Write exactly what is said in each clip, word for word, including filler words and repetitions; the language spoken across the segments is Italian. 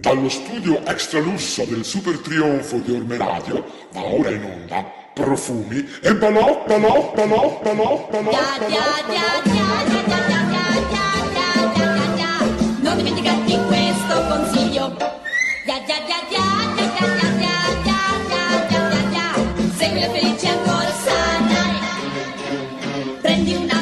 Dallo studio extra lusso del super trionfo di Orme Radio va ora in onda Profumi e Balocchi, Balocchi, Balocchi, Balocchi, Balocchi. Non dimenticarti questo consiglio. Segui la felicità ancora sana. Prendi una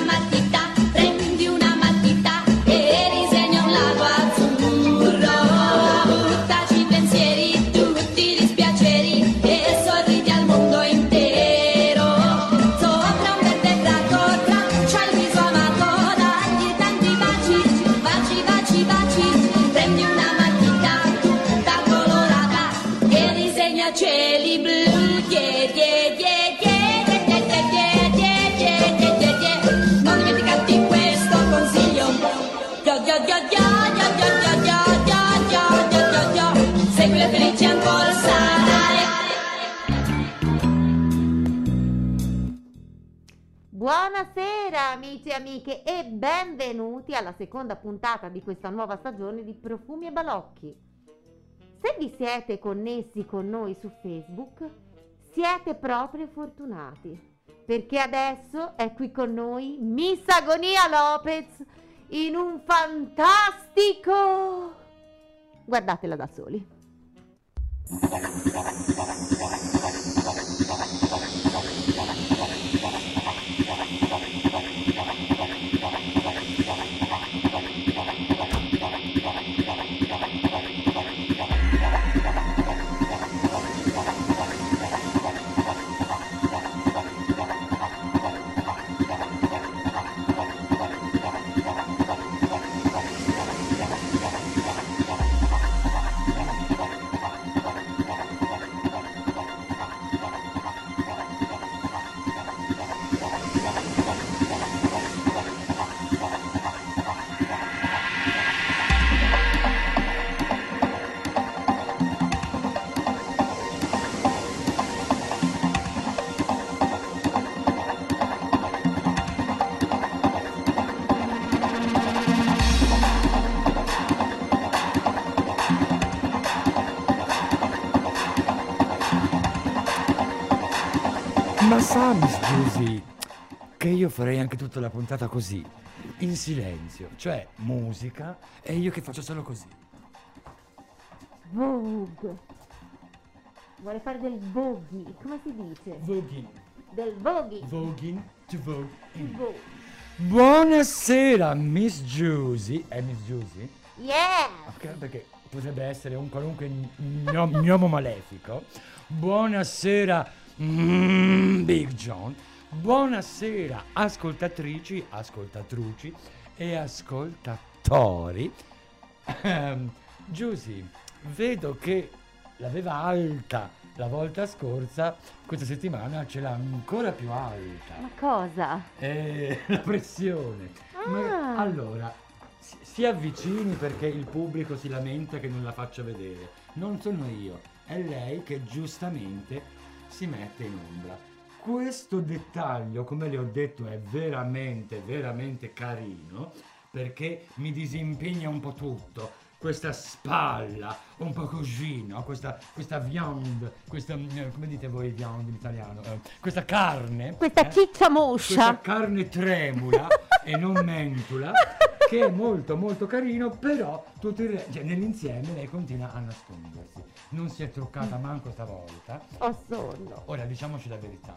Buonasera amici e amiche e benvenuti alla seconda puntata di questa nuova stagione di Profumi e Balocchi. Se vi siete connessi con noi su Facebook, siete proprio fortunati, perché adesso è qui con noi Miss Agonia Lopez in un fantastico... Guardatela da soli. Ma sa, Miss Giusy, che io farei anche tutta la puntata così, in silenzio, cioè musica, e io che faccio solo così. Vogue. Vuole fare del voguing, come si dice? Voguing. Del voguing. Voguing to vogue. To vogue. Buonasera, Miss Giusy. È Miss Giusy? Yeah! Ok, perché potrebbe essere un qualunque gnomo malefico. Buonasera... Mm, Big John, buonasera ascoltatrici, ascoltatruci e ascoltatori. Giusy, vedo che l'aveva alta la volta scorsa, questa settimana ce l'ha ancora più alta. Ma cosa? Eh, la pressione. Ah. Ma, allora, si, si avvicini perché il pubblico si lamenta che non la faccia vedere. Non sono io, è lei che giustamente... si mette in ombra. Questo dettaglio, come le ho detto, è veramente veramente carino perché mi disimpegna un po' tutto, questa spalla un po' così, no? questa questa viande, questa, come dite voi viande in italiano, eh, questa carne, questa eh? ciccia moscia, questa carne tremula e non mentula, che è molto molto carino, però tutto il re... cioè, nell'insieme lei continua a nascondersi. Non si è truccata manco stavolta. Ho sonno. Ora diciamoci la verità.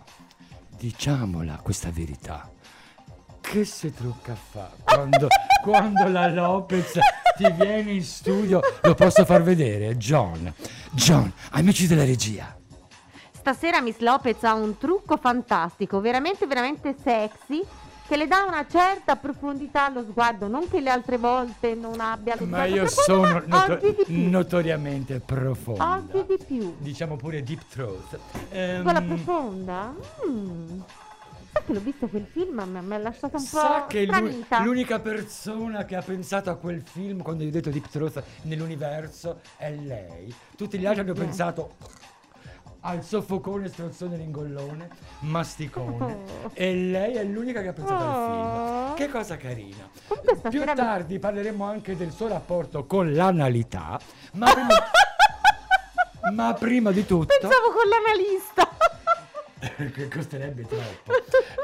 Diciamola questa verità. Che se trucca fa? Quando, quando la Lopez ti viene in studio, lo posso far vedere, John. John, amici della regia. Stasera Miss Lopez ha un trucco fantastico, veramente veramente sexy, che le dà una certa profondità allo sguardo, non che le altre volte non abbia lo sguardo. Ma io sono noto notoriamente profonda. Oggi di più. Diciamo pure deep throat. Ehm... Quella profonda? Mm. Sa che l'ho visto quel film, mi ha lasciato un Sa po' che stranita. L'unica persona che ha pensato a quel film, quando gli ho detto deep throat, nell'universo, è lei. Tutti gli altri hanno yeah. pensato... ha il soffocone, strozzone, ringollone, masticone. Oh. E lei è l'unica che ha pensato oh. al film. Che cosa carina. Più tardi mi... parleremo anche del suo rapporto con l'analità. Ma prima, ma prima di tutto... Pensavo con l'analista. Che costerebbe troppo,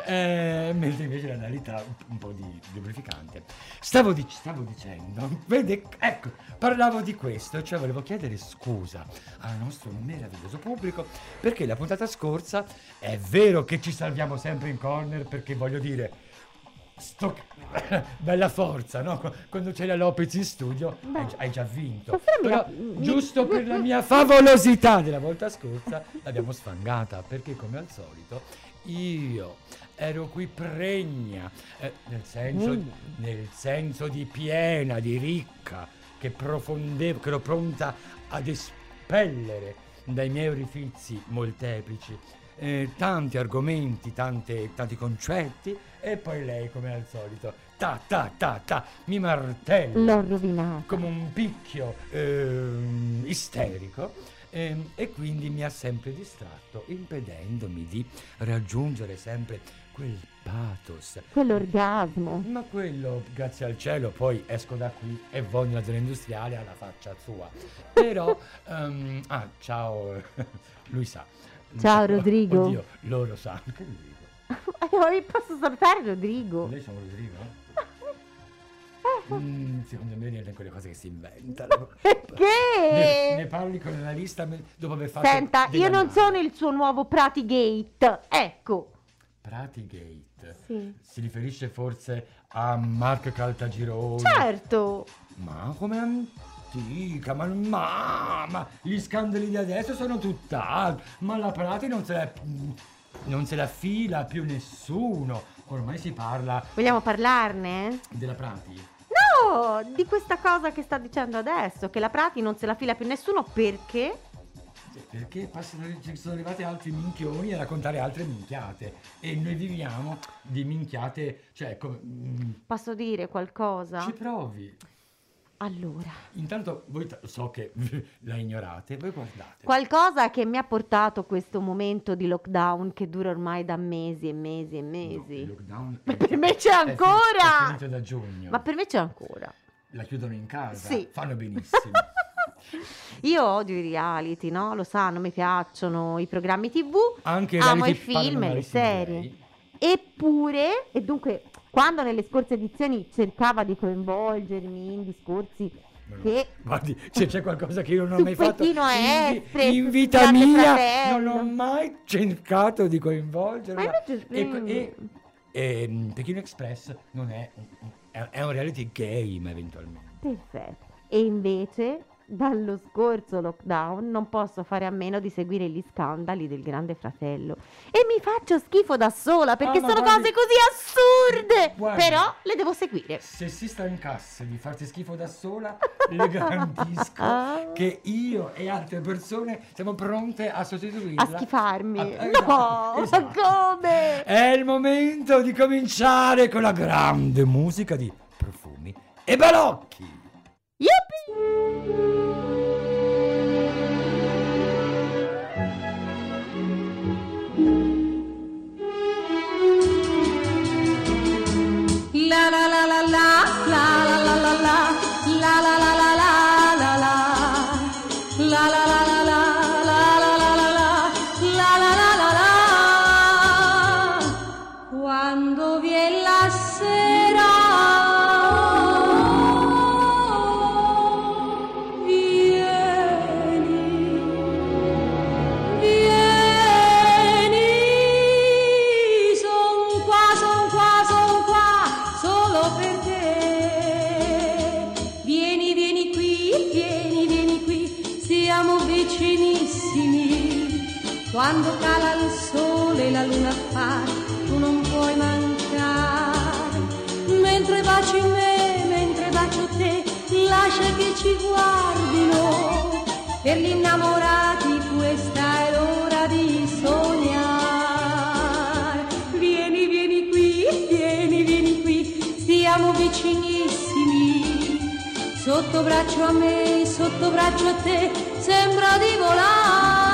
eh, mentre invece l'analità un po' di lubrificante. Stavo, dic stavo dicendo, vede, ecco, parlavo di questo, cioè volevo chiedere scusa al nostro meraviglioso pubblico, perché la puntata scorsa è vero che ci salviamo sempre in corner, perché voglio dire, sto... bella forza, no? Quando c'è la Lopez in studio hai, hai già vinto. Però giusto per la mia favolosità della volta scorsa l'abbiamo sfangata, perché come al solito io ero qui pregna, eh, nel senso, nel senso di piena, di ricca, che profondevo, che ero pronta ad espellere dai miei orifizi molteplici Eh, tanti argomenti, tante, tanti concetti, e poi lei come al solito ta ta ta ta mi martella, l'ho rovinato come un picchio eh, isterico, eh, e quindi mi ha sempre distratto, impedendomi di raggiungere sempre quel pathos, quell'orgasmo. Ma quello, grazie al cielo, poi esco da qui e voglio dell'industriale alla faccia sua. Però um, ah, ciao, lui sa. Ciao Rodrigo. Oddio, loro sanno anche Rodrigo. Io posso salutare Rodrigo. Noi siamo Rodrigo? mm, secondo me niente, quelle cose che si inventano. Perché? Ne, ne parli con l'analista dopo aver fatto... Senta, io non sono il suo nuovo Prati Gate. Ecco. Prati Gate? Sì. Si riferisce forse a Mark Caltagirone? Certo. Ma come... Ma, ma, ma gli scandali di adesso sono tutt'altro. Ma la Prati non se la, non se la fila più nessuno. Ormai si parla. Vogliamo parlarne? Della Prati? No, di questa cosa che sta dicendo adesso, che la Prati non se la fila più nessuno. Perché? Perché passano, ci sono arrivati altri minchioni a raccontare altre minchiate, e noi viviamo di minchiate. Cioè, come... Posso dire qualcosa? Ci provi. Allora, intanto voi so che la ignorate, voi guardate. Qualcosa che mi ha portato questo momento di lockdown che dura ormai da mesi e mesi e mesi. No, il lockdown è, per me c'è ancora. È finito da giugno. Ma per me c'è ancora. La chiudono in casa, sì. Fanno benissimo. Io odio i reality, no? Lo sanno, mi piacciono i programmi tivù, anche amo i film e le serie. Eppure, e dunque quando nelle scorse edizioni cercava di coinvolgermi in discorsi no, che... Guardi, c'è qualcosa che io non ho mai fatto in, Estre, in vita mia, non ho mai cercato di coinvolgermi. E, e, e Pechino Express non è, è un reality game eventualmente. Perfetto. E invece dallo scorso lockdown non posso fare a meno di seguire gli scandali del Grande Fratello, e mi faccio schifo da sola perché ah, sono guardi, cose così assurde, guardi, però le devo seguire. Se si sta in cassa di farsi schifo da sola, le garantisco che io e altre persone siamo pronte a sostituirla, a schifarmi. A, no, esatto. Come? È il momento di cominciare con la grande musica di Profumi e Balocchi. Yuppie! La la la la la la la la la la la la la la la la la la la la la la la la la la la. Quando viene la sera vieni, vieni, son qua, son qua, son qua solo per te. Vieni, vieni qui, vieni, vieni qui, siamo vicinissimi. Quando cala il sole e la luna appare, tu non puoi mancare. Mentre baci me, mentre bacio te, lascia che ci guardino. Per gli innamorati questa è l'ora di sognare. Vieni, vieni qui, vieni, vieni qui, siamo vicinissimi. Sotto braccio a me, sotto braccio a te, sembra di volare.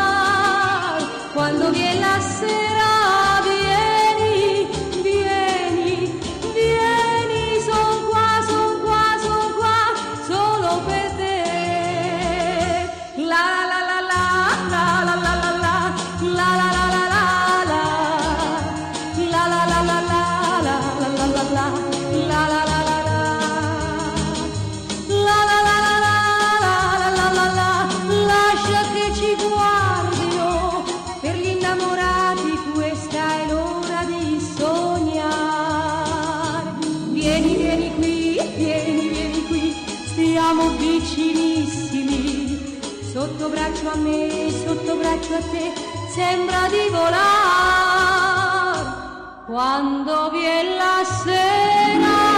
braccio a me, sotto braccio a te, sembra di volare quando viene la sera.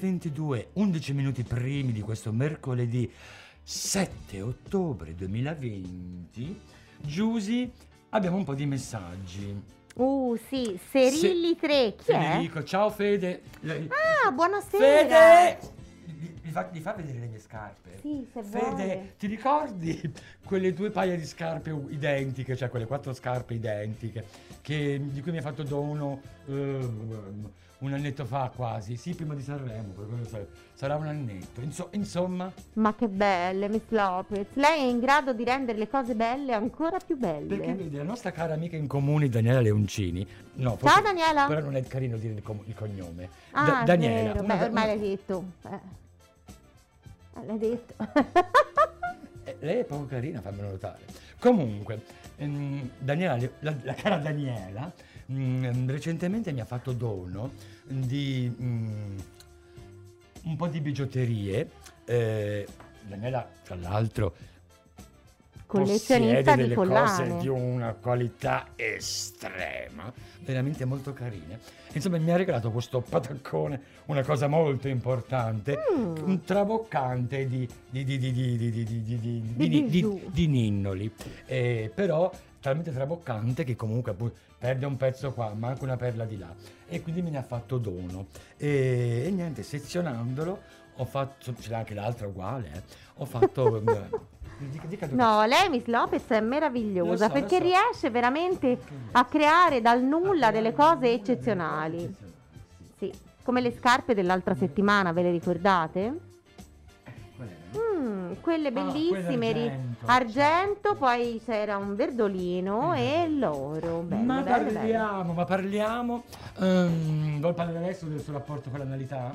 ventidue, undici minuti primi di questo mercoledì sette ottobre duemilaventi. Giusy, abbiamo un po' di messaggi. Uh, sì, Serilli tre, chi è? Federico, ciao Fede. Ah, buonasera. Fede! Gli fa, fa vedere le mie scarpe. Sì, se Fede, vuole. Ti ricordi quelle due paia di scarpe identiche, cioè quelle quattro scarpe identiche, che, di cui mi ha fatto dono uh, un annetto fa quasi, sì, prima di Sanremo, sarà un annetto, Inso insomma. Ma che belle, Miss Lopez, lei è in grado di rendere le cose belle ancora più belle. Perché vedi, la nostra cara amica in comune, Daniela Leoncini, no, forse, ciao Daniela! Però non è carino dire il, il cognome. Ah, da Daniela. Vero. Beh, da ormai l'hai detto. Eh. L'hai detto. eh, lei è poco carina, fammelo notare. Comunque, ehm, Daniela, la, la cara Daniela, Mm, recentemente mi ha fatto dono di mm, un po' di bigiotterie. eh, Daniela, tra l'altro, collezionista di collane, delle cose di una qualità estrema, veramente molto carine. Insomma, mi ha regalato questo pataccone, una cosa molto importante, mm. un traboccante di di di di di di di di di di di ninnoli, eh, però talmente traboccante che comunque perde un pezzo qua, manca una perla di là, e quindi me ne ha fatto dono. E, e niente, sezionandolo ho fatto, c'è anche l'altra uguale, eh. ho fatto dica, dica, no, lei Miss Lopez è meravigliosa, so, perché so. riesce veramente a creare dal nulla creare delle cose eccezionali, delle cose eccezionali. Sì. Sì, come le scarpe dell'altra settimana, ve le ricordate? Mm, quelle bellissime, ah, argento, argento, poi c'era un verdolino, eh, e l'oro. Ma, ma parliamo, ma um, parliamo. Vuoi parlare adesso del suo rapporto con l'analità?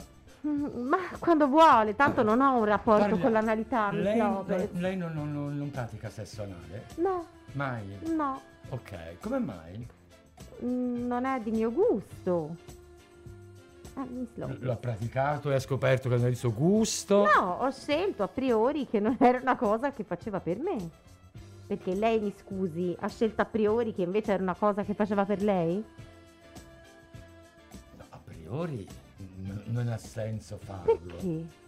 Mm, ma quando vuole, tanto non ho un rapporto Parli con l'analità. Lei, lei, lei non, non, non, non pratica sesso anale? No. Mai? No. Ok, come mai? Mm, non è di mio gusto. L'ha praticato e ha scoperto che non è il suo gusto? No, ho scelto a priori che non era una cosa che faceva per me. Perché lei, mi scusi, ha scelto a priori che invece era una cosa che faceva per lei? No, a priori non ha senso farlo. Perché?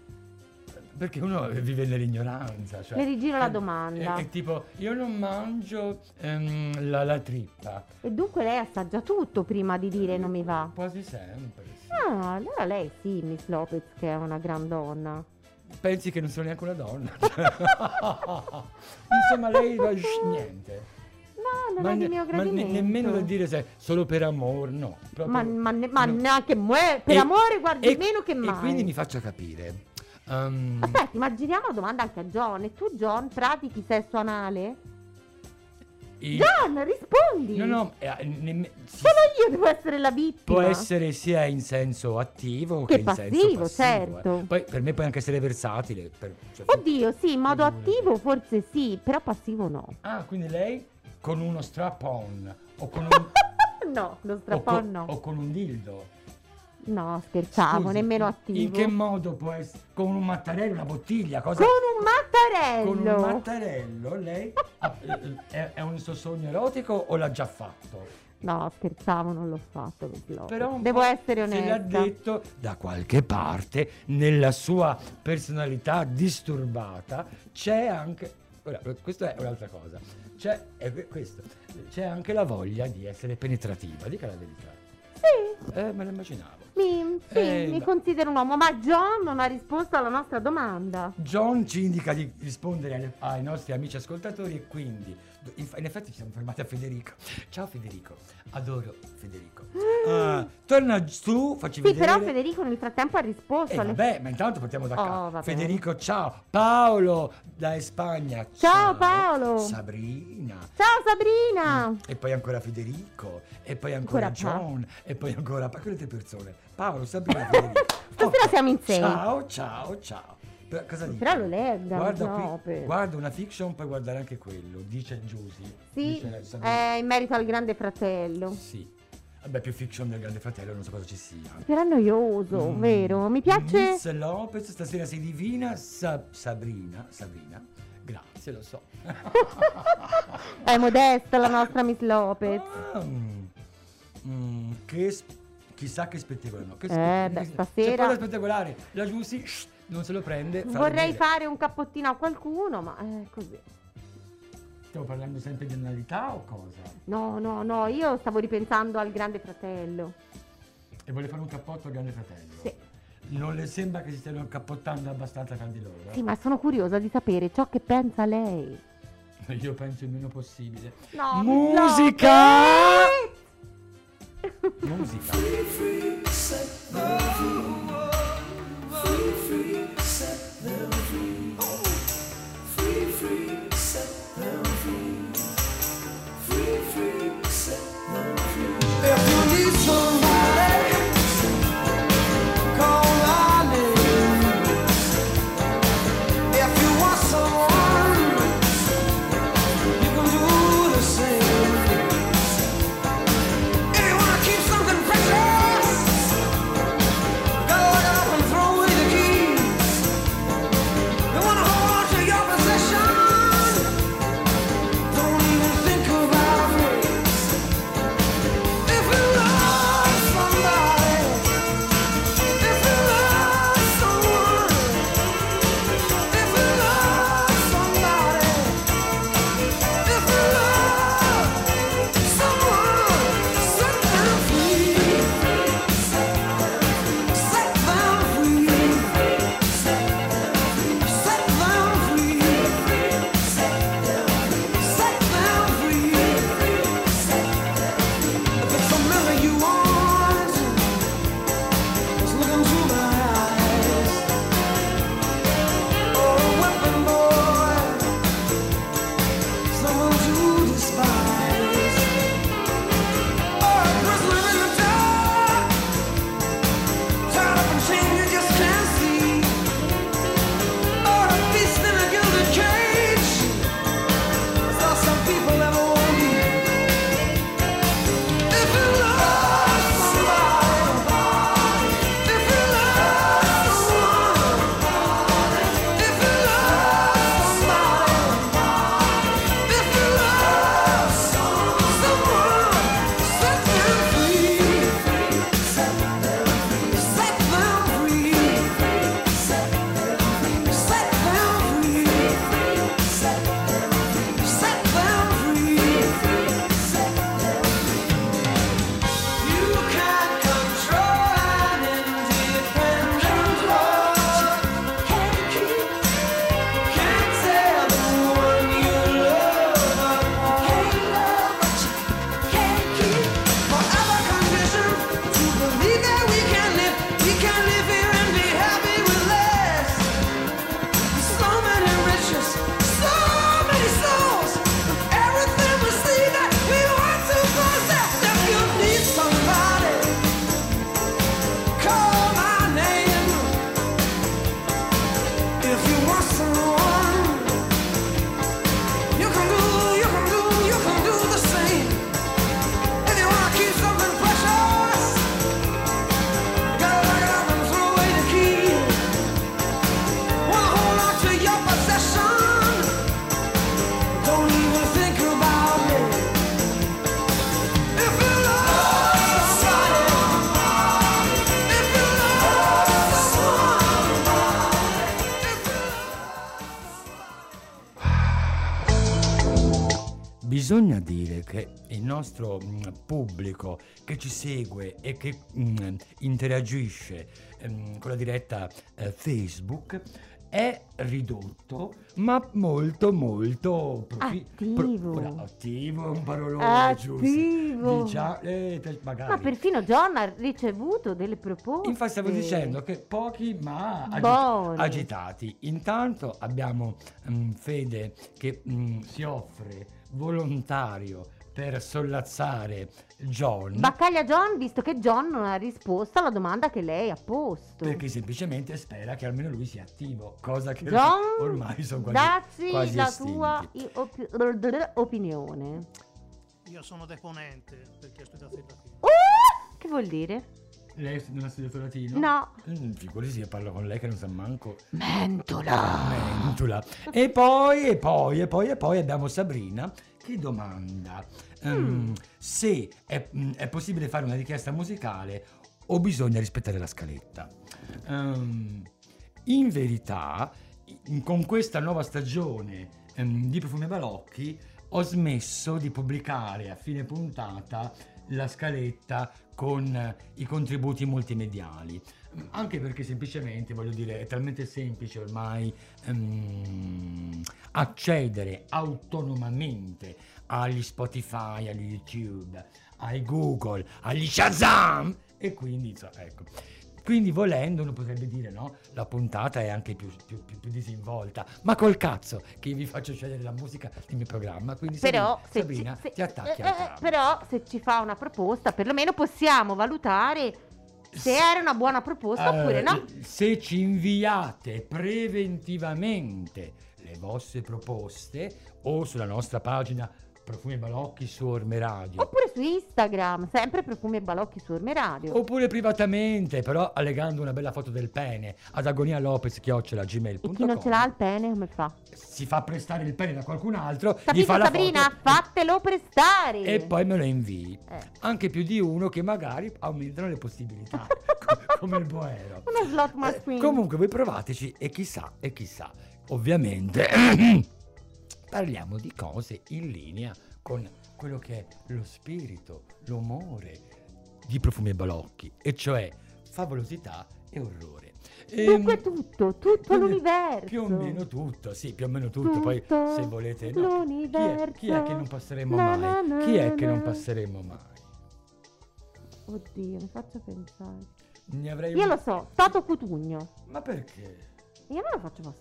Perché uno vive nell'ignoranza, cioè, le rigiro la domanda. È, è tipo, io non mangio ehm, la, la trippa. E dunque lei assaggia tutto prima di dire eh, non mi va? Quasi sempre, sì. Ah, allora lei sì, Miss Lopez, che è una gran donna. Pensi che non sono neanche una donna? Insomma, lei va niente. No, non ma è di mio gradimento. Ma ne nemmeno da dire se solo per amore, no. Ma, ma, ne ma no. neanche per e, amore, guardi, e, meno che mai. E quindi mi faccia capire. Um, Aspetti, ma giriamo la domanda anche a John. E tu, John, pratichi sesso anale? Il... John, rispondi. No, no, eh, ne... solo io devo essere la vittima. Può essere sia in senso attivo che, che in passivo, senso passivo, certo. eh. Poi per me può anche essere versatile per... cioè, oddio, sì, in modo attivo forse sì, però passivo no. Ah, quindi lei con uno strap-on o con un... no, lo strap-on no. O con un dildo. No, scherzavo, scusi, nemmeno attivo. In che modo può essere? Con un mattarello, una bottiglia, cosa? Con un mattarello! Con un mattarello, lei ha, è, è un suo sogno erotico o l'ha già fatto? No, scherzavo, non l'ho fatto. Però devo essere onesta. Se l'ha detto da qualche parte, nella sua personalità disturbata, c'è anche... Ora, questa è un'altra cosa. C'è c'è anche la voglia di essere penetrativa, dica la verità. Sì. Eh, me lo immaginavo. Mi, sì, eh, mi considero un uomo, ma John non ha risposto alla nostra domanda. John ci indica di rispondere alle, ai nostri amici ascoltatori e quindi In, in effetti ci siamo fermati a Federico. Ciao Federico, adoro Federico. Mm. Uh, torna su, facci sì, vedere. Però Federico nel frattempo ha risposto. Eh, alle... Vabbè, ma intanto partiamo da oh, qua. Federico, ciao. Paolo da Spagna. Ciao, ciao Paolo. Sabrina. Ciao Sabrina. Mm. E poi ancora Federico. E poi ancora, ancora John. Pa. E poi ancora quelle tre persone. Paolo, Sabrina, Federico. Stasera siamo in sei. Ciao, ciao, ciao. Cosa dice? Però lo legga, guarda, no, qui, per... guarda una fiction, puoi guardare anche quello, dice Giusy. Sì, dice, eh, in merito al Grande Fratello. Sì, vabbè, più fiction del Grande Fratello non so cosa ci sia. Però è noioso, mm. vero? Mi piace. Miss Lopez, stasera sei divina. Sa- Sabrina, Sabrina, grazie, lo so. È modesta la nostra Miss Lopez. Ah, mm, che sp- chissà che spettacolo, no? Che eh, beh, stasera. C'è spettacolare, la Giusy... non se lo prende. Vorrei fare un cappottino a qualcuno, ma è così. Stiamo parlando sempre di analità o cosa? No, no, no, io stavo ripensando al Grande Fratello. E vuole fare un cappotto al Grande Fratello? Sì. Non le sembra che si stiano cappottando abbastanza tra di loro? Eh? Sì, ma sono curiosa di sapere ciò che pensa lei. Io penso il meno possibile. No, musica! No. Musica! Bisogna dire che il nostro mh, pubblico che ci segue e che mh, interagisce mh, con la diretta eh, Facebook è ridotto, ma molto molto profi- attivo. Pro- pro- attivo, un parolone giusto. Diciamo, eh, te- ma perfino John ha ricevuto delle proposte. Infatti stavo dicendo che pochi ma agit- agitati. Intanto abbiamo mh, Fede che mh, si offre volontario per sollazzare John. Baccaglia John, visto che John non ha risposto alla domanda che lei ha posto. Perché semplicemente spera che almeno lui sia attivo, cosa che John, ormai sono quasi, quasi la estinti. Tua op- opinione. Io sono deponente, perché ho studiato il latino. Uh, che vuol dire? Lei non ha studiato il latino? No. Mm, figurisi, io parlo con lei che non sa manco... Mentola! Mentola! E poi, e poi, e poi, e poi abbiamo Sabrina... Che domanda um, mm. se è, è possibile fare una richiesta musicale o bisogna rispettare la scaletta. Um, in verità, in, con questa nuova stagione um, di Profumi e Balocchi ho smesso di pubblicare a fine puntata la scaletta con i contributi multimediali. Anche perché semplicemente, voglio dire, è talmente semplice ormai um, accedere autonomamente agli Spotify, agli YouTube, ai Google, agli Shazam! E quindi, so, ecco, quindi volendo uno potrebbe dire, no, la puntata è anche più, più, più, più disinvolta, ma col cazzo che vi faccio scegliere la musica del mio programma, quindi però, Sabrina, se Sabrina ci, se, ti attacchi eh, al tram. Però se ci fa una proposta, perlomeno possiamo valutare... Se era una buona proposta uh, oppure no? Se ci inviate preventivamente le vostre proposte o sulla nostra pagina Profumi e Balocchi su Orme Radio, oppure su Instagram, sempre Profumi e Balocchi su Orme Radio, oppure privatamente, però allegando una bella foto del pene ad Agonia Lopez chiocciola gmail punto com. E chi non ce l'ha il pene come fa? Si fa prestare il pene da qualcun altro. Capito, gli fa Sabrina, la foto, fatelo prestare e poi me lo invii, eh. Anche più di uno che magari aumentano le possibilità come il boero, uno slot machine. Eh, comunque voi provateci e chissà e chissà ovviamente parliamo di cose in linea con quello che è lo spirito, l'umore di Profumi e Balocchi, e cioè favolosità e orrore. Dunque ehm, tutto, tutto l'universo. Più o meno tutto, sì, più o meno tutto. tutto Poi se volete, no, l'universo. Chi è, chi è che non passeremo na, mai? Na, na, chi è na, che non passeremo mai? Oddio, mi faccio pensare. Ne avrei Io un... lo so, Toto Cutugno. Ma perché? Io non lo faccio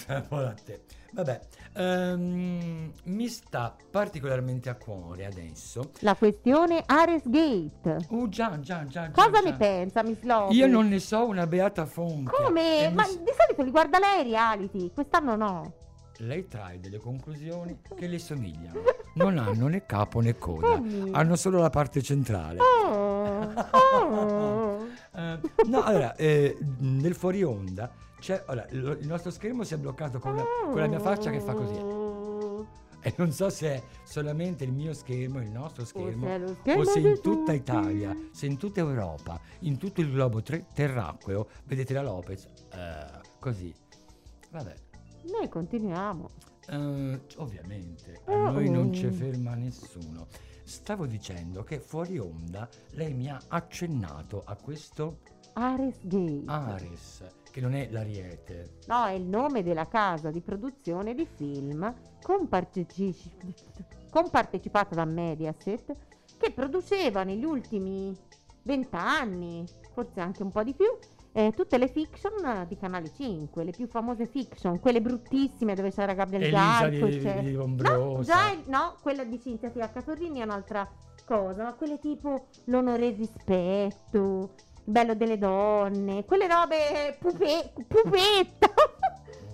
passare. Vabbè, um, mi sta particolarmente a cuore adesso la questione Ares Gate. Oh, già, già, già. Cosa già, ne già. pensa, Miss Lopez? Io non ne so una beata fonte. Come? Ma s- di solito li guarda lei i reality, quest'anno no. Lei trae delle conclusioni che le somigliano. Non hanno né capo né coda, hanno solo la parte centrale. Oh, oh. uh, no, allora, eh, nel fuori onda c'è, allora, lo, il nostro schermo si è bloccato con, oh. la, con la mia faccia che fa così. E non so se è solamente il mio schermo, il nostro schermo, o se, o se in tutta Italia, se in tutta Europa, in tutto il globo tre, terracqueo, vedete la Lopez, uh, così. Vabbè. Noi continuiamo. Uh, ovviamente, a oh. noi non ci ferma nessuno. Stavo dicendo che fuori onda lei mi ha accennato a questo... Ares Gate. Ares, che non è l'Ariete. No, è il nome della casa di produzione di film comparteci- compartecipata da Mediaset, che produceva negli ultimi vent'anni, forse anche un po' di più, eh, tutte le fiction di Canale cinque, le più famose fiction, quelle bruttissime dove c'era Gabriel Garko. Elisa di, di Lombrosa. No, già il, no, quella di Cinzia T H Torrini è un'altra cosa, ma quelle tipo L'onore e il rispetto, Bello delle donne, quelle robe pupe, pupetta,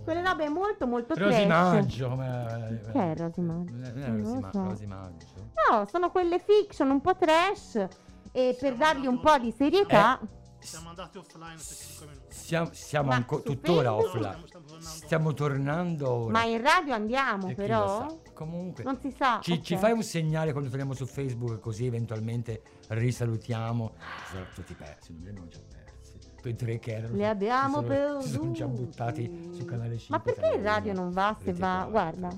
quelle robe molto molto trash. Rosimaggio, ma... Che è Rosimaggio? Non è Rosima- so. Rosimaggio. No, sono quelle fiction un po' trash e siamo per dargli un po' di serietà. Eh, siamo andati offline per cinque minuti. Siamo, siamo ancora tuttora offline. No, stiamo, stiamo, stiamo tornando ora. Ma in radio andiamo e però. Comunque. Non si sa. Ci, okay. ci fai un segnale quando torniamo su Facebook così eventualmente risalutiamo. Sono tutti persi, non li abbiamo già persi. Quei tre che erano. Li abbiamo perduti. Si sono già buttati su Canale cinque. Ma perché il radio non va se va? Guarda,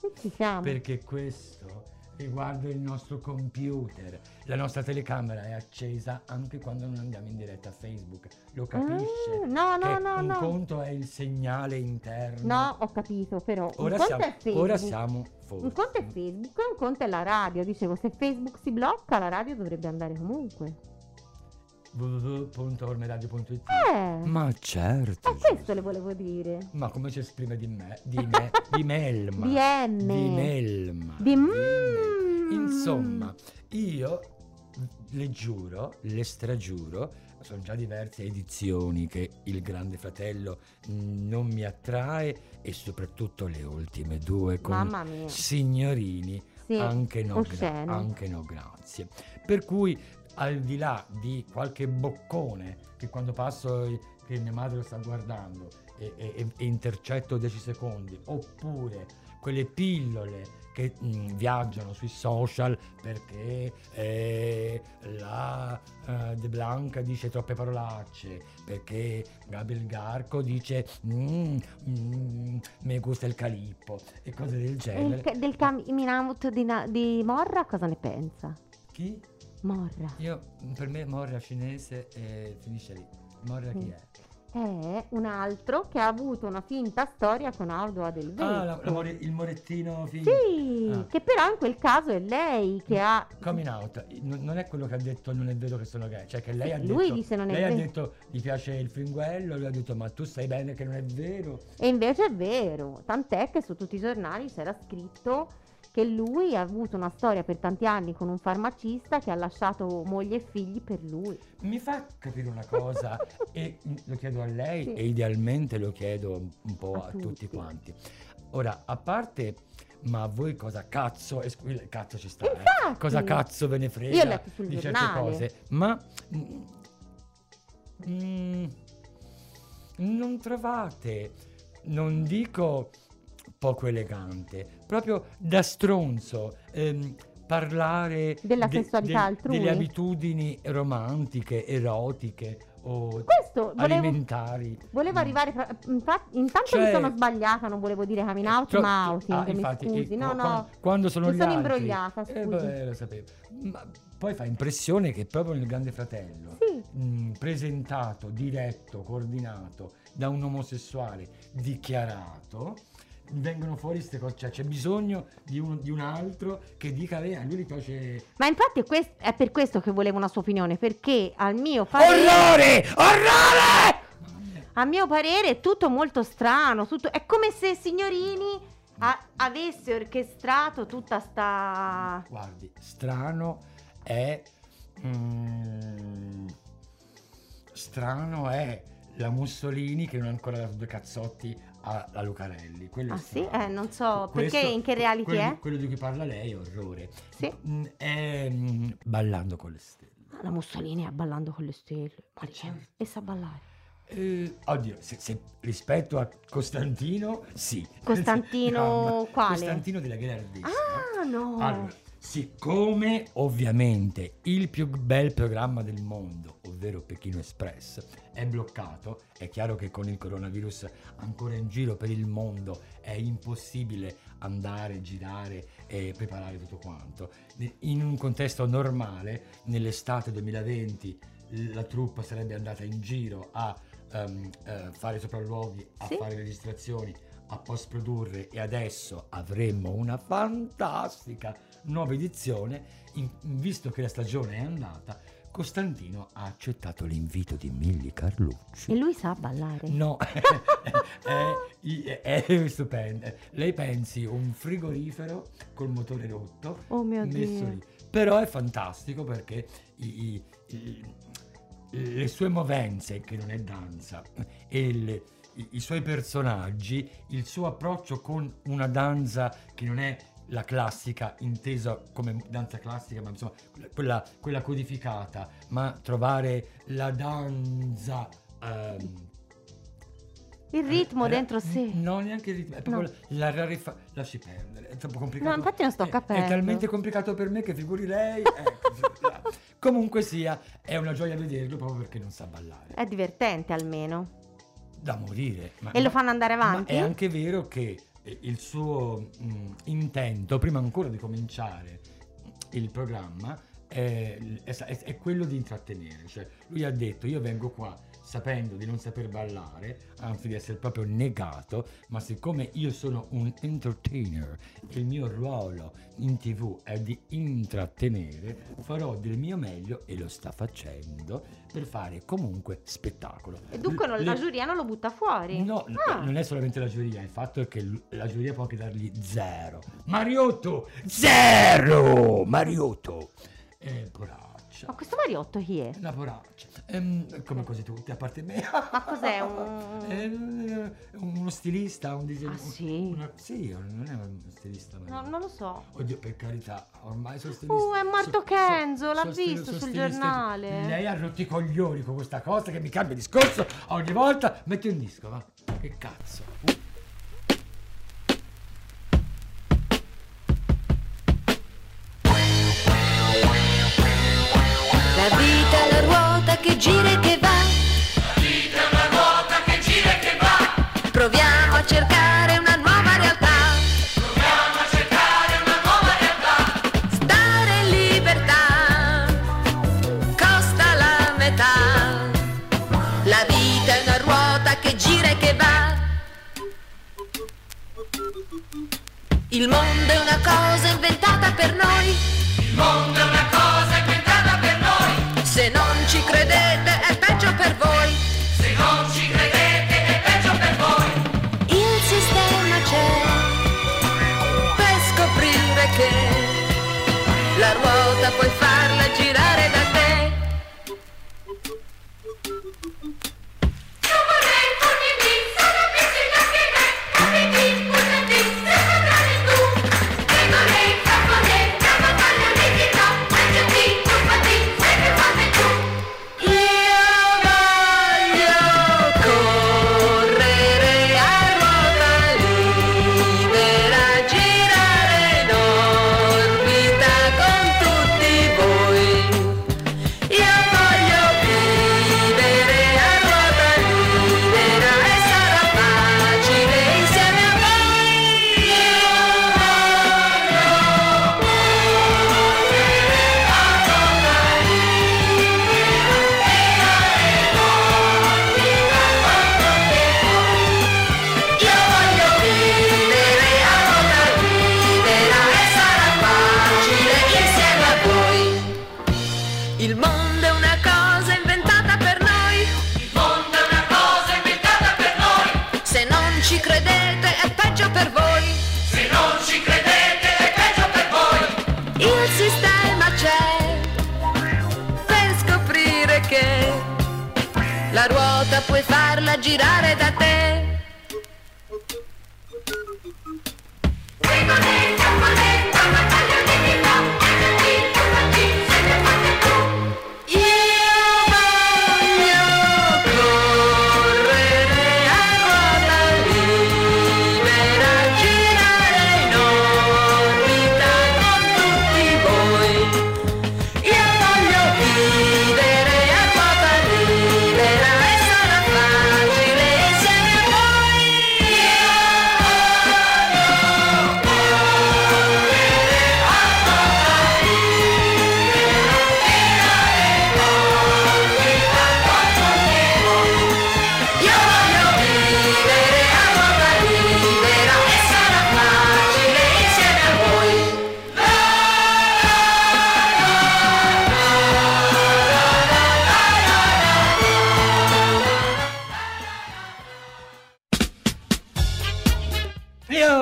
qui ci siamo. Perché questo riguardo il nostro computer. La nostra telecamera è accesa anche quando non andiamo in diretta a Facebook. Lo capisce? Mm, no, no, che no. Un no. conto è il segnale interno. No, ho capito, però. Ora un siamo, conto è ora siamo forti. Un conto è Facebook, un conto è la radio. Dicevo, se Facebook si blocca, la radio dovrebbe andare comunque. w w w punto orme radio punto i t eh, ma certo, ma questo le volevo dire. Ma come si esprime di me, di me, di melma, di m, di melma, di, di m. Me. Insomma, io le giuro, le stragiuro, sono già diverse edizioni che il Grande Fratello non mi attrae, e soprattutto le ultime due con Signorini, sì, anche, no gra- anche no grazie. Per cui, al di là di qualche boccone che quando passo, che mia madre lo sta guardando e, e, e intercetto dieci secondi, oppure quelle pillole che mh, viaggiano sui social perché eh, la uh, De Blanca dice troppe parolacce, perché Gabriel Garko dice mm, mm, me gusta il calippo e cose del genere. Il, del camminamento di, di Morra cosa ne pensa? Chi? Morra. Io, per me Morra cinese eh, finisce lì. Morra sì. Chi è? È un altro che ha avuto una finta storia con Aldo Adelvetto. Ah, la, la more, il morettino finto. Sì, ah. Che però in quel caso è lei che ha... Coming out, N- non è quello che ha detto non è vero che sono gay, cioè che lei ha lui detto... Dice non è lei vero. Ha detto gli piace il fringuello, lui ha detto ma tu sai bene che non è vero. E invece è vero, tant'è che su tutti i giornali c'era scritto... che lui ha avuto una storia per tanti anni con un farmacista che ha lasciato moglie e figli per lui. Mi fa capire una cosa e lo chiedo a lei, sì. E idealmente lo chiedo un po' a, a tutti. tutti quanti. Ora, a parte, ma voi cosa cazzo, e scu- cazzo ci sta, eh? Cosa cazzo ve ne frega? Io ho letto sul di giornale. Certe cose, ma mh, mh, non trovate, non dico poco elegante, proprio da stronzo ehm, parlare della sessualità de, de, altrui, delle abitudini romantiche, erotiche o questo alimentari. Volevo, volevo arrivare fra, infatti, intanto cioè, mi sono sbagliata, non volevo dire coming out tro- ma outing, ah, infatti, mi scusi, eh, no, no, quando, quando sono mi gli sono altri, imbrogliata, scusi. Eh, beh, lo sapevo. Ma poi fa impressione che proprio nel Grande Fratello, sì. mh, presentato, diretto, coordinato da un omosessuale dichiarato, vengono fuori queste cose, cioè c'è bisogno di un, di un altro che dica a lui piace. Ma infatti quest- è per questo che volevo una sua opinione, perché al mio parere orrore orrore a mio parere è tutto molto strano, tutto è come se Signorini a- avesse orchestrato tutta sta, guardi, strano è mm, strano è la Mussolini che non ha ancora dato due cazzotti a, a Lucarelli. Quello ah è sì? Eh, non so, questo, perché in che reality quello, è? Quello di cui parla lei è orrore. Sì. Mm, è mm, Ballando con le stelle. La Mussolini è Ballando con le stelle. Ma certo. E sa ballare. Eh, oddio, se, se rispetto a Costantino, sì. Costantino no, quale? Costantino della Gherardesca. Ah, no. Allora, siccome ovviamente il più bel programma del mondo, ovvero Pechino Express, è bloccato, è chiaro che con il coronavirus ancora in giro per il mondo è impossibile andare, girare e preparare tutto quanto. In un contesto normale, nell'estate duemilaventi, la troupe sarebbe andata in giro a um, uh, fare sopralluoghi, a sì. fare registrazioni, a post produrre, e adesso avremmo una fantastica nuova edizione. In, visto che la stagione è andata, Costantino ha accettato l'invito di Milly Carlucci. E lui sa ballare? No, è, è, è stupendo. Lei pensi un frigorifero col motore rotto, oh mio messo Dio. Lì. Però è fantastico perché i, i, i, le sue movenze, che non è danza, e le, i, i suoi personaggi, il suo approccio con una danza che non è la classica intesa come danza classica, ma insomma quella, quella codificata, ma trovare la danza um, il ritmo eh, dentro eh, sé n- non neanche il ritmo, è proprio no. la, la rarefa lasci perdere, è troppo complicato, no, infatti non sto è, capendo, è talmente complicato per me che figuri lei eh, comunque sia è una gioia vederlo proprio perché non sa ballare, è divertente almeno da morire, ma, e lo fanno andare avanti. Ma è anche vero che il suo mh, intento, prima ancora di cominciare il programma, è, è, è quello di intrattenere. Cioè, lui ha detto: io vengo qua sapendo di non saper ballare, anzi di essere proprio negato, ma siccome io sono un entertainer, il mio ruolo in tv è di intrattenere, farò del mio meglio, e lo sta facendo, per fare comunque spettacolo. E dunque non, le... la giuria non lo butta fuori? No, ah. non è solamente la giuria, il fatto è che la giuria può anche dargli zero. Mariotto! Zero! Mariotto! Eh, bravo. Ma questo Mariotto chi è? La poraccia, ehm, come quasi tutti, a parte me. Ma cos'è? Un... ehm, uno stilista? Un disegno... ah, sì? Una... sì, non è uno stilista. No, non lo so. Oddio, per carità, ormai sono stilista. Uh, è morto so, Kenzo, so, l'ha so visto so sul giornale. Lei ha rotto i coglioni con questa cosa che mi cambia discorso ogni volta. Metti un disco, va. Che cazzo. Uh. La vita è la ruota che gira e che va. La vita è una ruota che gira e che va. Proviamo a cercare una nuova realtà. Proviamo a cercare una nuova realtà. Stare in libertà costa la metà. La vita è una ruota che gira e che va. Il mondo è una cosa inventata per noi. Il mondo è una cosa inventata. Se non ci credete è peggio per voi. Se non ci credete è peggio per voi. Il sistema c'è per scoprire che la ruota puoi farla girare da te. Io vorrei farmi pizza, la piscina che me, capiti, una pizza saprai tu. E vorrei far poter la battaglia di città, mangiati, tuffati. La ruota puoi farla girare da te.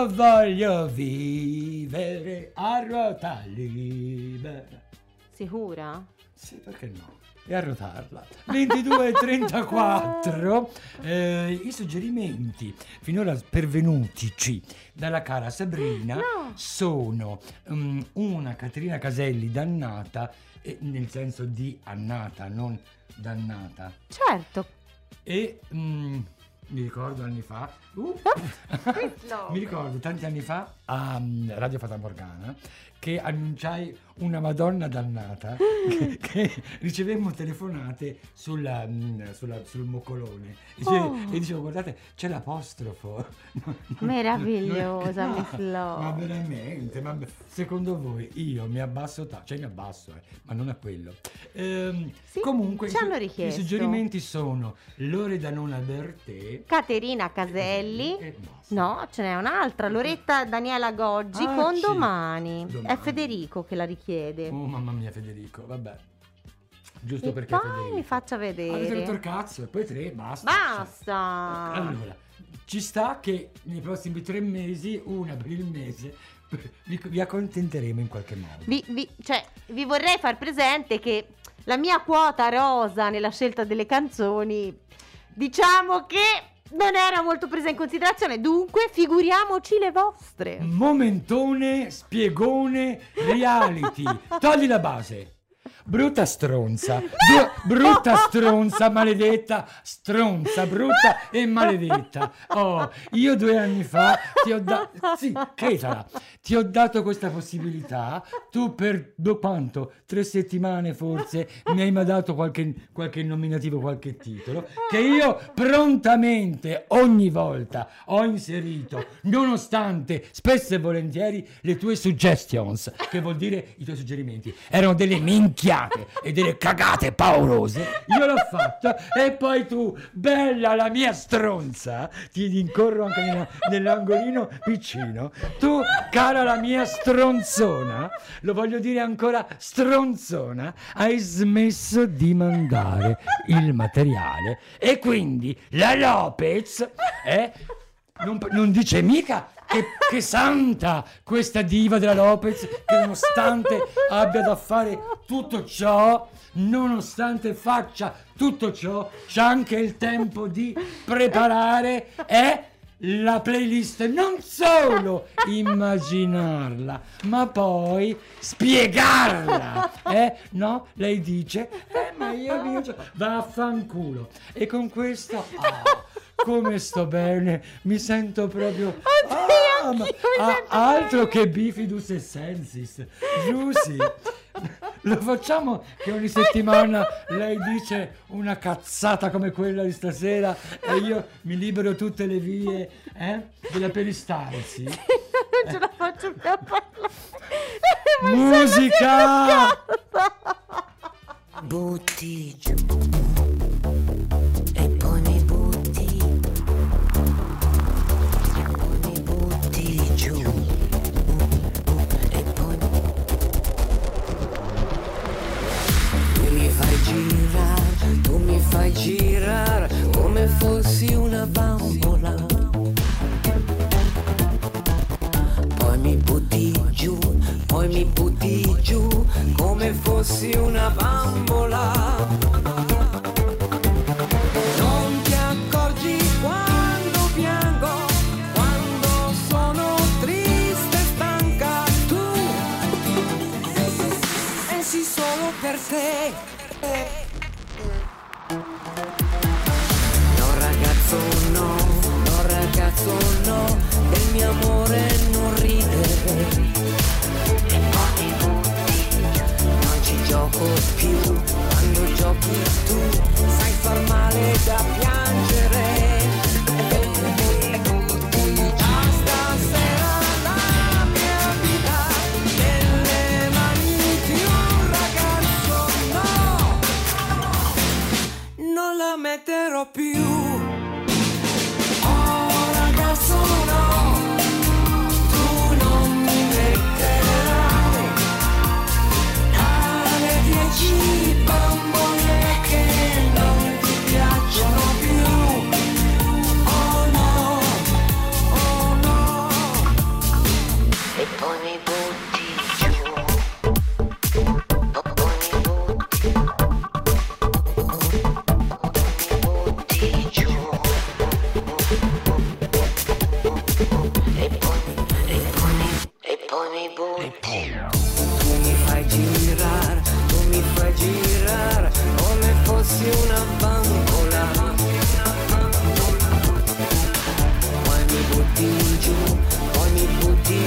Voglio vivere a ruota libera. Sicura? Sì, perché no? E a ruotarla. ventidue e trentaquattro eh, i suggerimenti finora pervenutici dalla cara Sabrina no. sono um, una Caterina Caselli dannata, eh, nel senso di annata, non dannata. Certo. E... Um, mi ricordo anni fa, uh, no. mi ricordo tanti anni fa a Radio Fata Morgana, che annunciai una Madonna dannata, che, che ricevemmo telefonate sulla, sulla, sul moccolone, e, cioè, oh. e dicevo guardate c'è l'apostrofo. Meravigliosa, no, Miss Love. Ma veramente, ma secondo voi io mi abbasso, ta- cioè mi abbasso, eh, ma non a quello. Ehm, sì, comunque ci hanno richiesto. I suggerimenti sono Loredana Danona Bertè, Caterina Caselli, eh, no ce n'è un'altra, Loretta Daniela Goggi, ah, con sì. Domani. Domani. È Federico che la richiede. Oh mamma mia Federico, vabbè. Giusto e perché poi Federico. Mi faccia vedere. Avete rotto il cazzo e poi tre, basta. Basta. Cioè. Allora, ci sta che nei prossimi tre mesi, una per il mese, vi, vi accontenteremo in qualche modo. Vi, vi, cioè, vi vorrei far presente che la mia quota rosa nella scelta delle canzoni, diciamo che... non era molto presa in considerazione, dunque figuriamoci le vostre. Momentone, spiegone, reality. Togli la base. Brutta stronza, no! brutta stronza, maledetta, stronza, brutta e maledetta. Oh, io due anni fa ti ho dato, sì, credala, ti ho dato questa possibilità, tu per do quanto, tre settimane forse, mi hai mandato qualche, qualche nominativo, qualche titolo, che io prontamente ogni volta ho inserito, nonostante spesso e volentieri le tue suggestions, che vuol dire i tuoi suggerimenti, erano delle minchia e delle cagate paurose, io l'ho fatta e poi tu, bella la mia stronza, ti incorro anche nella, nell'angolino piccino, tu cara la mia stronzona, lo voglio dire ancora stronzona, hai smesso di mandare il materiale e quindi la Lopez eh, non, non dice mica Che, che santa questa diva della Lopez, che nonostante abbia da fare tutto ciò, nonostante faccia tutto ciò, c'è anche il tempo di preparare eh, la playlist, non solo immaginarla ma poi spiegarla, eh no? Lei dice eh ma io vi faccio, vaffanculo, e con questo oh, come sto bene, mi sento proprio oh, ah, ma, mi a, sento altro bene. Che bifidus essensis, Giusy. Lo facciamo che ogni settimana lei dice una cazzata come quella di stasera e io mi libero tutte le vie eh, della peristalsi. Non ce la faccio più a parlare. Musica! Butti e poi mi butti e poi mi butti giù. Girare, tu mi fai girare come fossi una bambola, poi mi butti giù, poi mi butti giù come fossi una bambola, non ti accorgi quando piango, quando sono triste e stanca, tu pensi solo per te. No ragazzo no, no ragazzo no, del mio amore non ridere. E poi butti, non ci gioco più, quando giochi tu sai far male da piangere. Metterò più. Oh ragazzo no, tu non mi metterai alle dieci bambole che non ti piacciono più. Oh no, oh no. E poi mi butti giù. Poi mi butti giù, poi mi butti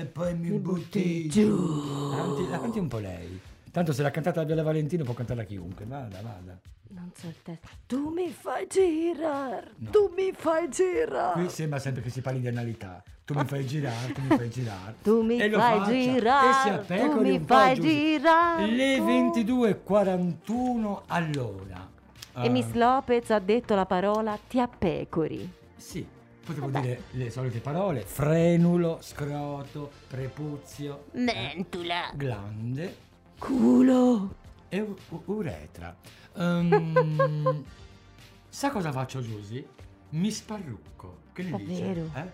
e poi mi, mi butti giù. Canti, la canti un po' lei. Tanto se l'ha cantata la Bella Valentina può cantarla chiunque. Vada, vada. Non so il testo. Tu mi fai girare, no. tu mi fai girare. Qui sembra sempre che si parli di analità. Tu mi fai girare, tu mi fai girare. Tu mi e fai girare, tu mi fai girare. Le ventidue e quarantuno all'ora. E uh, Miss Lopez ha detto la parola ti appecori. Sì. Potevo Vabbè. dire le solite parole: frenulo, scroto, prepuzio, mentula, glande, culo e u- uretra. Um, sa cosa faccio, Giusy? Mi sparrucco. Che ne Davvero? dice? Eh?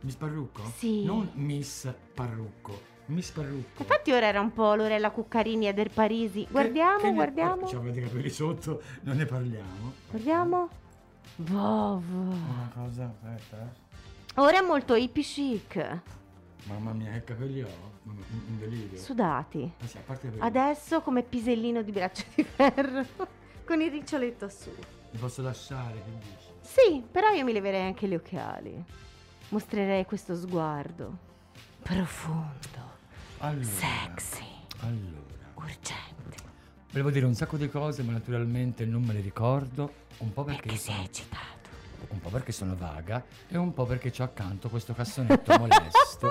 Mi sparrucco? Sì. Non Miss Parrucco. Mi sparrucco. Infatti ora era un po' Lorella Cuccarini e del Parisi. Guardiamo, che, che guardiamo. Ne... Ci avete i capelli sotto, non ne parliamo. Guardiamo. Wow. Una cosa, aspetta, eh. Ora è molto hippie chic. Mamma mia, che capelli ho, un delirio. Sudati. Ah, sì, a parte adesso come pisellino di braccio di ferro, con il riccioletto su. Mi posso lasciare, che dici? Sì, però io mi leverei anche gli occhiali. Mostrerei questo sguardo profondo, allora, sexy, allora. urgente. Volevo dire un sacco di cose, ma naturalmente non me le ricordo. Un po' perché, perché sono, sei eccitato, un po' perché sono vaga e un po' perché c'ho accanto questo cassonetto molesto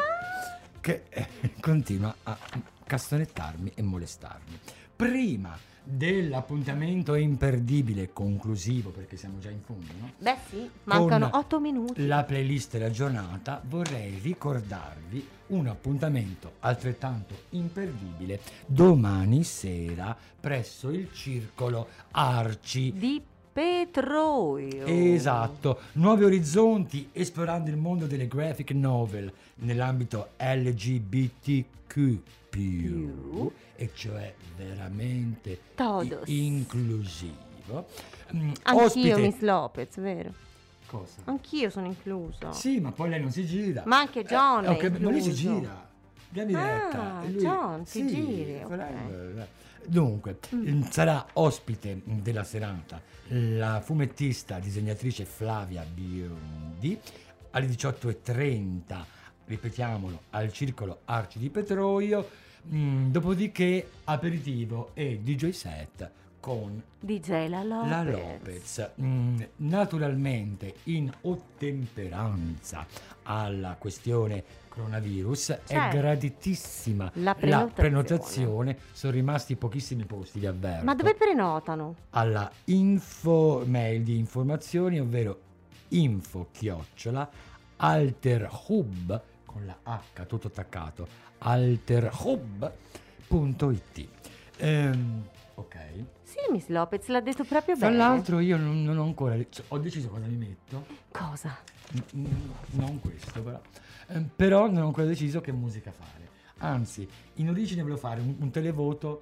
che eh, continua a cassonettarmi e molestarmi. Prima dell'appuntamento imperdibile conclusivo, perché siamo già in fondo, no? Beh sì, mancano otto minuti. La playlist della giornata, vorrei ricordarvi un appuntamento altrettanto imperdibile domani sera presso il Circolo Arci di Petroio. Esatto, nuovi orizzonti esplorando il mondo delle graphic novel nell'ambito L G B T Q più, più. E cioè veramente Todos. inclusivo. Anch'io, Ospite... Miss Lopez, vero? Cosa? Anch'io sono inclusa. Sì, ma poi lei non si gira. Ma anche John eh, è okay, ma lui si gira. Via diretta. Ah, lui... John si sì, gira. Okay. Dunque, mm. sarà ospite della serata la fumettista disegnatrice Flavia Biondi alle diciotto e trenta, ripetiamolo, al Circolo Arci di Petroio, mm, dopodiché aperitivo e D J set con D J La Lopez, la Lopez. Mm, naturalmente in ottemperanza alla questione coronavirus, cioè, è graditissima la prenotazione. la prenotazione, sono rimasti pochissimi posti, vi avverto. Ma dove prenotano? Alla info mail di informazioni, ovvero info chiocciola alterhub con la H tutto attaccato, alterhub punto it. ehm, ok. Sì, Miss Lopez l'ha detto proprio bene. Tra l'altro io non, non ho ancora, ho deciso cosa mi metto. Cosa? Non questo però. Eh, però non ho ancora deciso che musica fare. Anzi, in origine volevo fare un, un televoto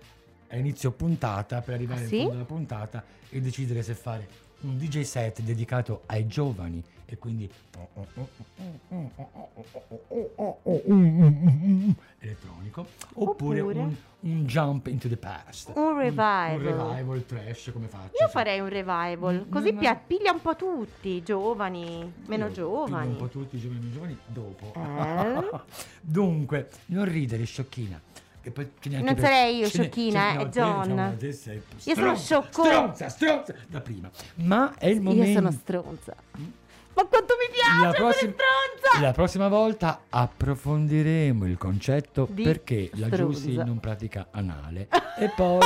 a inizio puntata per arrivare ah, sì? al fondo della puntata e decidere se fare un D J set dedicato ai giovani e quindi elettronico, oppure, oppure un, un jump into the past, un revival, un, un revival trash, come faccio? Io farei un revival, così no, no. piglia un po' tutti, giovani, meno Io giovani. Un po' tutti, giovani, meno giovani, dopo. Eh? Dunque, non ridere, sciocchina. Che poi non sarei io sciocchina, ne, eh, no, John. Diciamo, sei stronza, io sono scioccola. Stronza, stronza, da prima. Ma è il momento. Io sono stronza. Mm? Ma quanto mi piace la prossima, essere stronza! La prossima volta approfondiremo il concetto di perché stronza. La Giusy non pratica anale e poi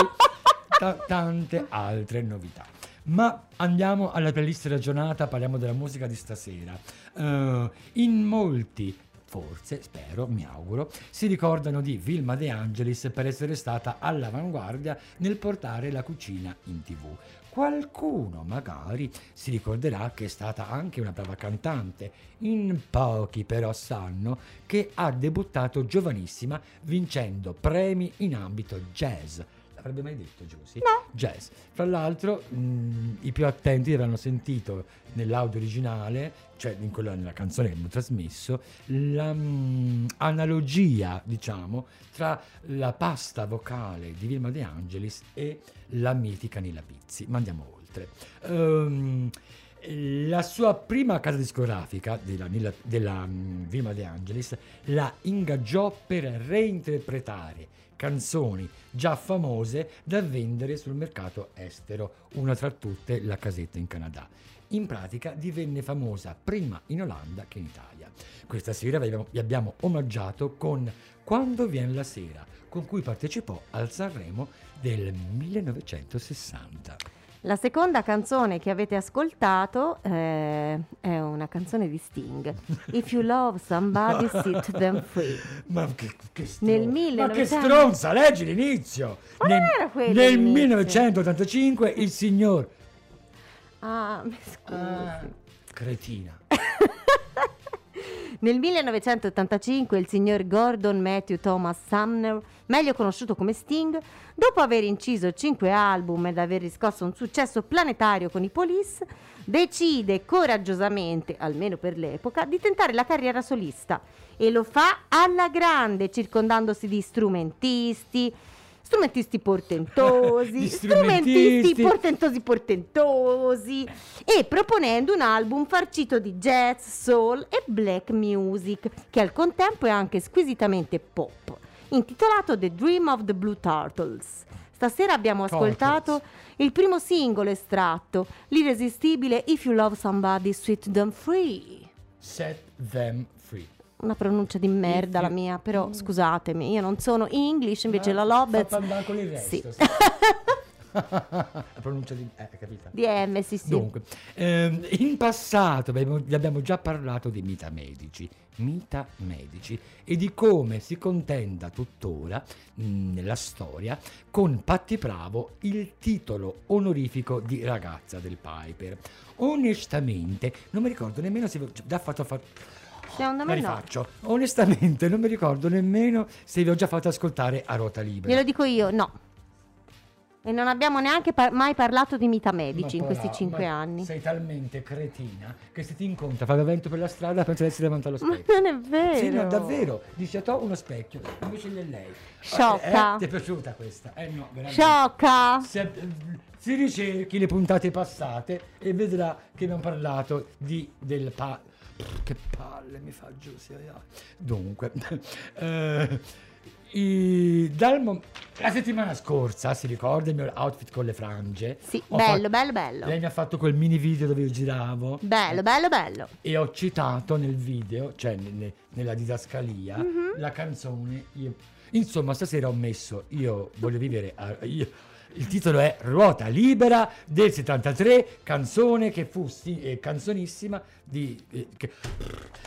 t- tante altre novità. Ma andiamo alla playlist della giornata, parliamo della musica di stasera. Uh, in molti forse, spero, mi auguro, si ricordano di Vilma De Angelis per essere stata all'avanguardia nel portare la cucina in tv. Qualcuno magari si ricorderà che è stata anche una brava cantante, in pochi però sanno che ha debuttato giovanissima vincendo premi in ambito jazz. Avrebbe mai detto Giusy? No. Jazz. Fra l'altro mh, i più attenti avranno sentito nell'audio originale, cioè in quella, nella canzone che abbiamo trasmesso, la mh, analogia, diciamo, tra la pasta vocale di Vilma De Angelis e la mitica Nilla Pizzi. Ma andiamo oltre. Um, La sua prima casa discografica, della, della um, Vilma De Angelis, la ingaggiò per reinterpretare canzoni già famose da vendere sul mercato estero, una tra tutte La casetta in Canada. In pratica divenne famosa prima in Olanda che in Italia. Questa sera vi abbiamo, vi abbiamo omaggiato con Quando viene la sera, con cui partecipò al Sanremo del millenovecentosessanta. La seconda canzone che avete ascoltato eh, è una canzone di Sting, If You Love Somebody Set Them Free. Ma che, che stronza, millenovecento... ma che stronza, leggi l'inizio. Ma nel, non era quello nel l'inizio. millenovecentottantacinque il signor... Ah, mi scusi. Ah, cretina. Nel millenovecentottantacinque il signor Gordon Matthew Thomas Sumner, meglio conosciuto come Sting, dopo aver inciso cinque album ed aver riscosso un successo planetario con i Police, decide coraggiosamente, almeno per l'epoca, di tentare la carriera solista, e lo fa alla grande, circondandosi di strumentisti, strumentisti portentosi, strumentisti. strumentisti portentosi portentosi e proponendo un album farcito di jazz, soul e black music, che al contempo è anche squisitamente pop, intitolato The Dream of the Blue Turtles. Stasera abbiamo ascoltato Turtles. Il primo singolo estratto, l'irresistibile If You Love Somebody Set Them Free. Set them free. Una pronuncia di merda la mia, però scusatemi, io non sono English, invece ma la Lopez fa parlare con il resto, sì. Sì. La pronuncia di eh, capita. Di M, sì, sì. Dunque, ehm, in passato vi abbiamo già parlato di Mita Medici, Mita Medici, e di come si contenda tuttora mh, nella storia con Patti Pravo il titolo onorifico di ragazza del Piper. Onestamente, non mi ricordo nemmeno se vi ho fatto fare. Secondo me no. Onestamente non mi ricordo nemmeno se vi ho già fatto ascoltare a ruota libera. Glielo dico io, no. E non abbiamo neanche par- mai parlato di Mita Medici ma in questi cinque anni. Sei talmente cretina che se ti incontra fa vento per la strada pensa di essere davanti allo specchio. Ma non è vero. Sì, no, davvero. Dici a te uno specchio, invece è lei. Sciocca. Eh, eh, ti è piaciuta questa? Eh no, veramente. Sciocca. Se, si ricerchi le puntate passate e vedrà che abbiamo parlato di del pa... Che palle mi fa Giusy. Dunque, eh, i, dal mom- la settimana scorsa si ricorda il mio outfit con le frange? Sì, ho bello, fatto, bello, bello. Lei mi ha fatto quel mini video dove io giravo. Bello, bello, bello. E ho citato nel video, cioè nelle, nella didascalia, mm-hmm. la canzone. Io, insomma, stasera ho messo Io voglio vivere. A, io, il titolo è Ruota libera del settantatré, canzone che fu si, eh, canzonissima di eh, che,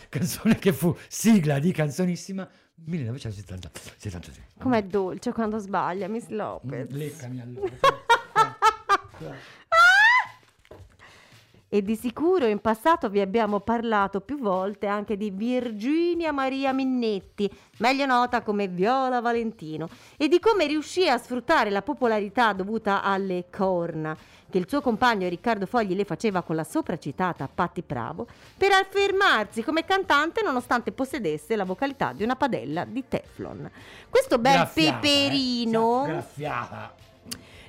canzone che fu sigla di Canzonissima millenovecentosettantatré. Com'è dolce quando sbaglia, Miss Lopez. Leccami allora. E di sicuro in passato vi abbiamo parlato più volte anche di Virginia Maria Minnetti, meglio nota come Viola Valentino, e di come riuscì a sfruttare la popolarità dovuta alle corna che il suo compagno Riccardo Fogli le faceva con la sopracitata Patti Pravo per affermarsi come cantante nonostante possedesse la vocalità di una padella di Teflon. Questo bel graffiata, peperino... Eh. Graffiata.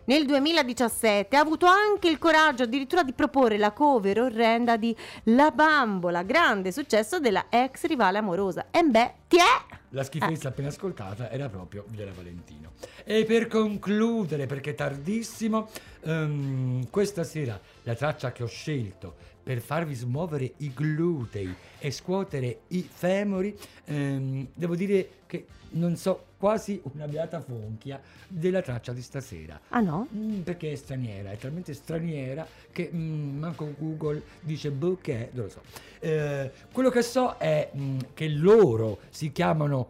Nel duemiladiciassette ha avuto anche il coraggio addirittura di proporre la cover orrenda di La bambola, grande successo della ex rivale amorosa. E beh, ti è? La schifezza eh. appena ascoltata era proprio Viola Valentino. E per concludere, perché è tardissimo, um, questa sera la traccia che ho scelto per farvi smuovere i glutei e scuotere i femori, ehm, devo dire che non so, quasi una beata fonchia della traccia di stasera. Ah no? Mm, perché è straniera, è talmente straniera che mm, manco Google dice boh che è, non lo so. Eh, quello che so è mm, che loro si chiamano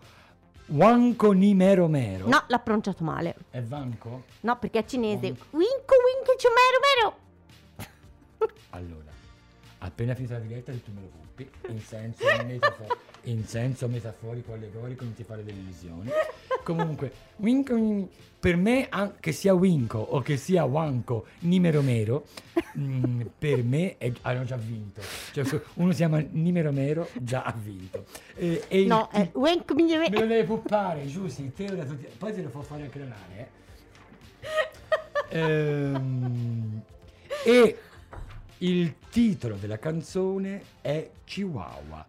Winko Nime Romero. No, l'ha pronunciato male. È Vanco? No, perché è cinese. Winko Winko Nime Romero. Allora, appena finita la diretta tu me lo puppi in senso, metafor- in senso metaforico, allegorico, non ti fare delle illusioni. Comunque Winko, per me che sia Winko o che sia Wanko Nime Romero, mh, per me è, hanno già vinto, cioè uno si chiama Nime Romero, già ha vinto. E, e no, il, è Winko mi me lo deve puppare Giusy, te lo dato, poi te lo può fare anche la eh. ehm, e Il titolo della canzone è Chihuahua.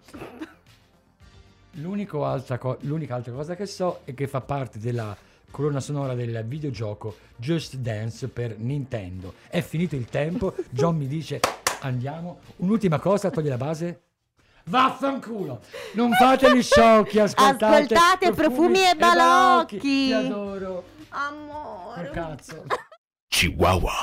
L'unico altra co- l'unica altra cosa che so è che fa parte della colonna sonora del videogioco Just Dance per Nintendo. È finito il tempo, John mi dice andiamo. Un'ultima cosa, togli la base. Vaffanculo, non fateli sciocchi, ascoltate, ascoltate Profumi, Profumi e Balocchi. Ti adoro, amore. Oh, cazzo. Chihuahua.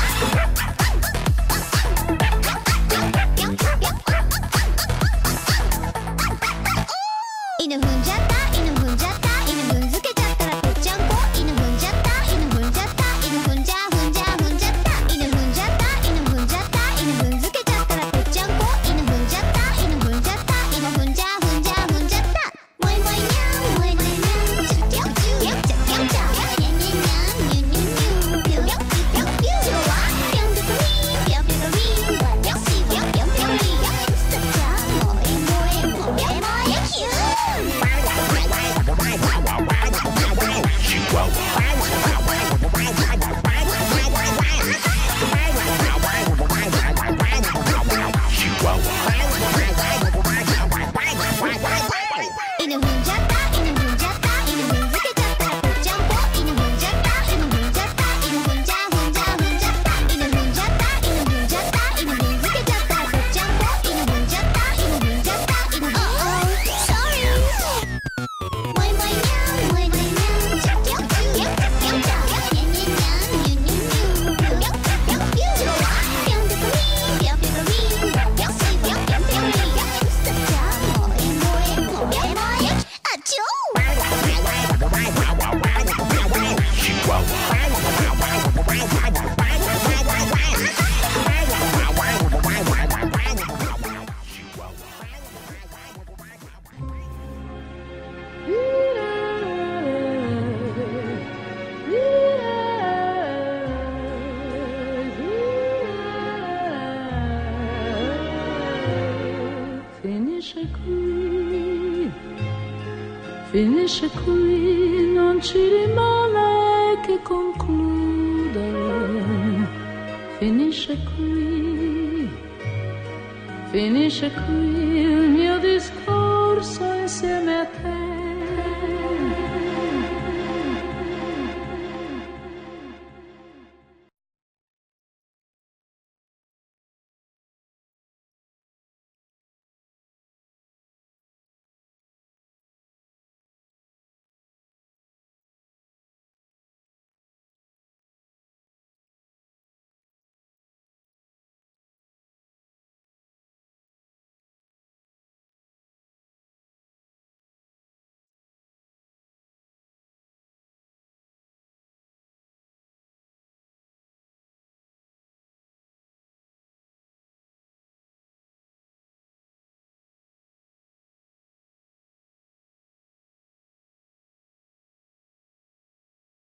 Finisce qui, non ci rimane che concludere. Finisce qui, finisce qui il mio discorso insieme a te.